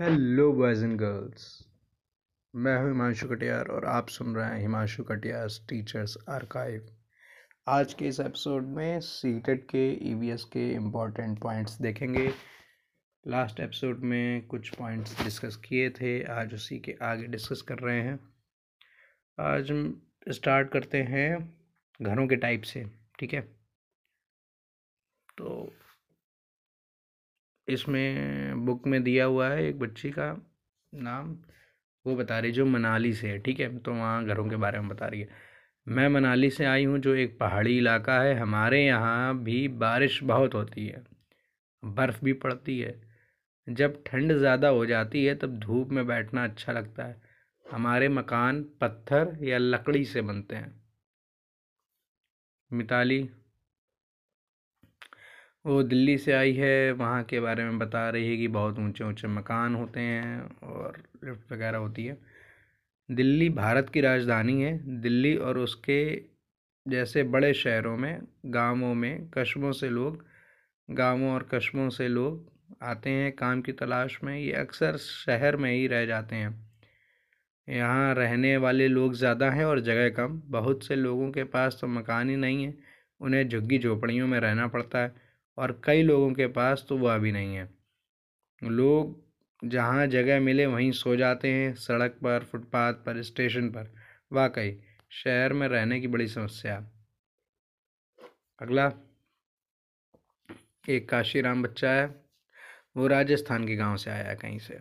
Hello boys and girls, मैं हूं हिमांशु कटियार और आप सुन रहे हैं हिमांशु कटियार टीचर्स आर्काइव। आज के इस एपिसोड में सीटेट के ईवीएस के इम्पॉर्टेंट पॉइंट्स देखेंगे। लास्ट एपिसोड में कुछ पॉइंट्स डिस्कस किए थे, आज उसी के आगे डिस्कस कर रहे हैं। आज हम स्टार्ट करते हैं घरों के टाइप से, ठीक है। तो इसमें बुक में दिया हुआ है एक बच्ची का नाम, वो बता रही जो मनाली से है, ठीक है। तो वहाँ घरों के बारे में बता रही है, मैं मनाली से आई हूँ जो एक पहाड़ी इलाका है। हमारे यहाँ भी बारिश बहुत होती है, बर्फ़ भी पड़ती है। जब ठंड ज़्यादा हो जाती है तब धूप में बैठना अच्छा लगता है। हमारे मकान पत्थर या लकड़ी से बनते हैं। मिताली वो दिल्ली से आई है, वहाँ के बारे में बता रही है कि बहुत ऊंचे ऊंचे मकान होते हैं और लिफ्ट वगैरह होती है। दिल्ली भारत की राजधानी है। दिल्ली और उसके जैसे बड़े शहरों में गांवों में गांवों और कस्बों से लोग आते हैं काम की तलाश में। ये अक्सर शहर में ही रह जाते हैं। यहाँ रहने वाले लोग ज़्यादा हैं और जगह कम। बहुत से लोगों के पास तो मकान ही नहीं है, उन्हें झुग्गी झोपड़ियों में रहना पड़ता है और कई लोगों के पास तो वह भी नहीं है। लोग जहाँ जगह मिले वहीं सो जाते हैं, सड़क पर, फुटपाथ पर, स्टेशन पर। वाकई शहर में रहने की बड़ी समस्या। अगला एक काशीराम बच्चा है, वो राजस्थान के गांव से आया है कहीं से,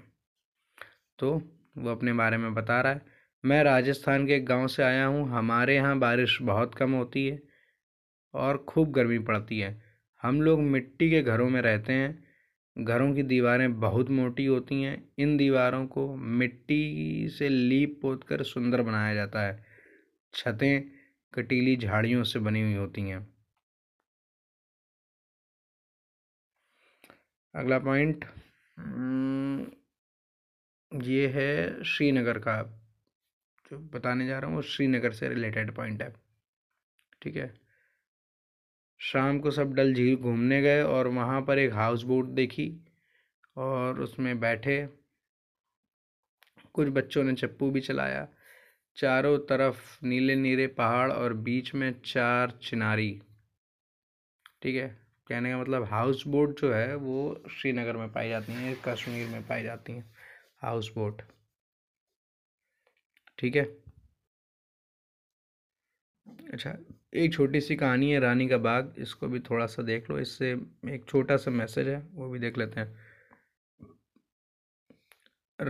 तो वो अपने बारे में बता रहा है। मैं राजस्थान के गांव से आया हूँ। हमारे यहाँ बारिश बहुत कम होती है और खूब गर्मी पड़ती है। हम लोग मिट्टी के घरों में रहते हैं। घरों की दीवारें बहुत मोटी होती हैं। इन दीवारों को मिट्टी से लीप पोतकर सुंदर बनाया जाता है। छतें कटीली झाड़ियों से बनी हुई होती हैं। अगला पॉइंट ये है श्रीनगर का, जो बताने जा रहा हूँ वो श्रीनगर से रिलेटेड पॉइंट है, ठीक है। शाम को सब डल झील घूमने गए और वहाँ पर एक हाउस बोट देखी और उसमें बैठे। कुछ बच्चों ने चप्पू भी चलाया। चारों तरफ नीले नीले पहाड़ और बीच में चार चिनारी, ठीक है। कहने का मतलब हाउस बोट जो है वो श्रीनगर में पाई जाती है, कश्मीर में पाई जाती हैं हाउस बोट, ठीक है। अच्छा, एक छोटी सी कहानी है रानी का बाग, इसको भी थोड़ा सा देख लो, इससे एक छोटा सा मैसेज है वो भी देख लेते हैं।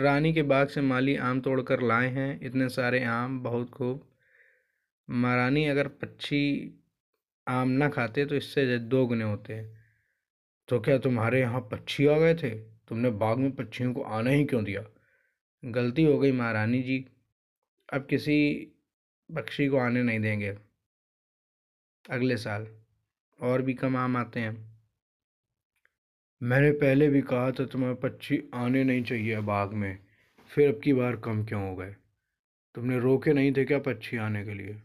रानी के बाग से माली आम तोड़ कर लाए हैं, इतने सारे आम, बहुत खूब। महारानी अगर 25 आम ना खाते तो इससे 2 गुने होते हैं। तो क्या तुम्हारे यहाँ 25 आ गए थे? तुमने बाग में 25 को आना ही क्यों दिया? गलती हो गई महारानी जी, अब किसी पक्षी को आने नहीं देंगे। अगले साल और भी कम आम आते हैं। मैंने पहले भी कहा था तुम्हें 25 आने नहीं चाहिए बाग में, फिर अब की बार कम क्यों हो गए? तुमने रोके नहीं थे क्या 25 आने के लिए?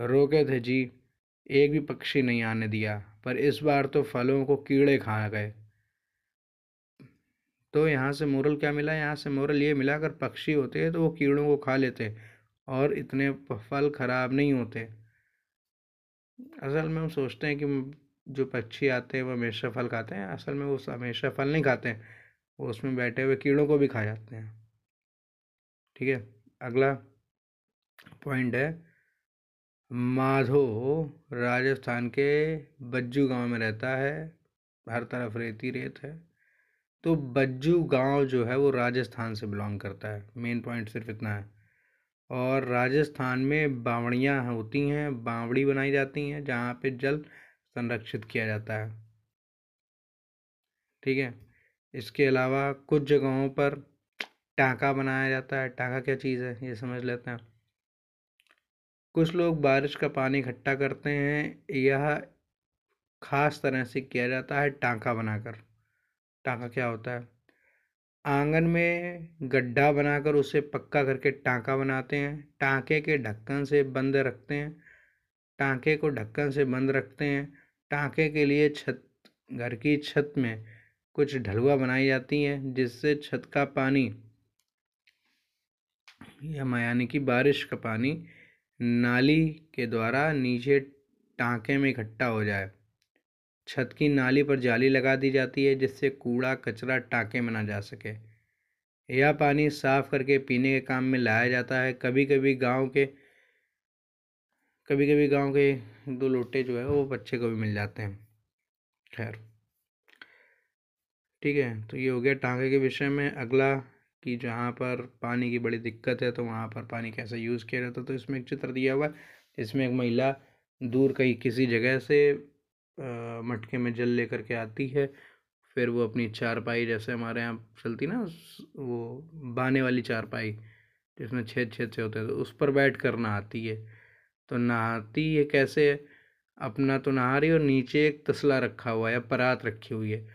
रोके थे जी, एक भी पक्षी नहीं आने दिया, पर इस बार तो फलों को कीड़े खा गए। तो यहाँ से मोरल क्या मिला? यहाँ से मोरल ये मिला, अगर पक्षी होते तो वो कीड़ों को खा लेते और इतने फल खराब नहीं होते। असल में हम सोचते हैं कि जो पक्षी आते हैं वो हमेशा फल खाते हैं, असल में वो हमेशा फल नहीं खाते हैं, वो उसमें बैठे हुए कीड़ों को भी खा जाते हैं, ठीक है। अगला पॉइंट है माधो, राजस्थान के बज्जू गांव में रहता है। हर तरफ रेती रेत है। तो बज्जू गांव जो है वो राजस्थान से बिलोंग करता है। मेन पॉइंट सिर्फ इतना है। और राजस्थान में बावड़ियाँ होती हैं, बावड़ी बनाई जाती हैं जहाँ पे जल संरक्षित किया जाता है, ठीक है। इसके अलावा कुछ जगहों पर टांका बनाया जाता है। टांका क्या चीज़ है ये समझ लेते हैं। कुछ लोग बारिश का पानी इकट्ठा करते हैं, यह ख़ास तरह से किया जाता है टांका बनाकर। टांका क्या होता है? आंगन में गड्ढा बनाकर उसे पक्का करके टांका बनाते हैं। टांके को ढक्कन से बंद रखते हैं। टांके के लिए छत, घर की छत में कुछ ढलुआ बनाई जाती हैं जिससे छत का पानी यानी कि बारिश का पानी नाली के द्वारा नीचे टांके में इकट्ठा हो जाए। छत की नाली पर जाली लगा दी जाती है जिससे कूड़ा कचरा टांके में ना जा सके। यह पानी साफ करके पीने के काम में लाया जाता है। कभी कभी गांव के दो लोटे जो है वो बच्चे को भी मिल जाते हैं। खैर ठीक है, तो ये हो गया टांके के विषय में। अगला कि जहाँ पर पानी की बड़ी दिक्कत है तो वहाँ पर पानी कैसे यूज़ किया जाता है, तो इसमें एक चित्र दिया हुआ है। इसमें एक महिला दूर कहीं किसी जगह से मटके में जल लेकर के आती है, फिर वो अपनी चारपाई, जैसे हमारे यहाँ चलती ना वो बाने वाली चारपाई जिसमें छेद छेद से होते हैं, तो उस पर बैठ कर नहाती है। तो नहाती है कैसे, अपना तो नहा रही और नीचे एक तसला रखा हुआ है, परात रखी हुई है।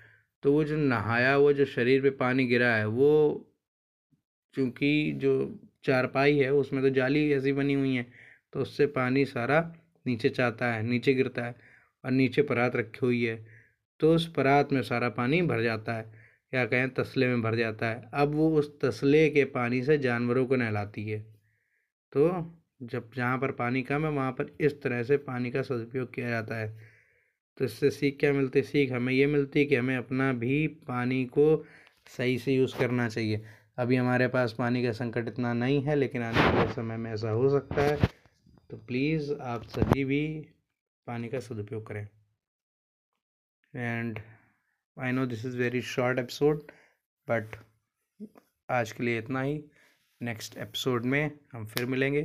तो वो जो नहाया, वो जो शरीर पे पानी गिरा है, वो चूँकि जो चारपाई है उसमें तो जाली ऐसी बनी हुई है तो उससे पानी सारा नीचे जाता है, नीचे गिरता है। और नीचे परात रखी हुई है तो उस परात में सारा पानी भर जाता है, या कहें तसले में भर जाता है। अब वो उस तसले के पानी से जानवरों को नहलाती है। तो जब जहाँ पर पानी कम है वहाँ पर इस तरह से पानी का सदुपयोग किया जाता है। तो इससे सीख हमें ये मिलती है कि हमें अपना भी पानी को सही से यूज़ करना चाहिए। अभी हमारे पास पानी का संकट इतना नहीं है लेकिन आने वाले समय में ऐसा हो सकता है, तो प्लीज़ आप सभी भी पानी का सदुपयोग करें। And I know this is very short episode, but आज के लिए इतना ही। नेक्स्ट एपिसोड में हम फिर मिलेंगे,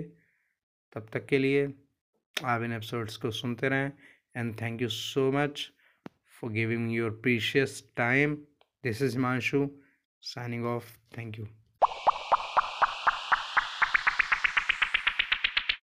तब तक के लिए आप इन एपिसोड्स को सुनते रहें। And thank you so much for giving your precious time. This is Himanshu signing off. Thank you.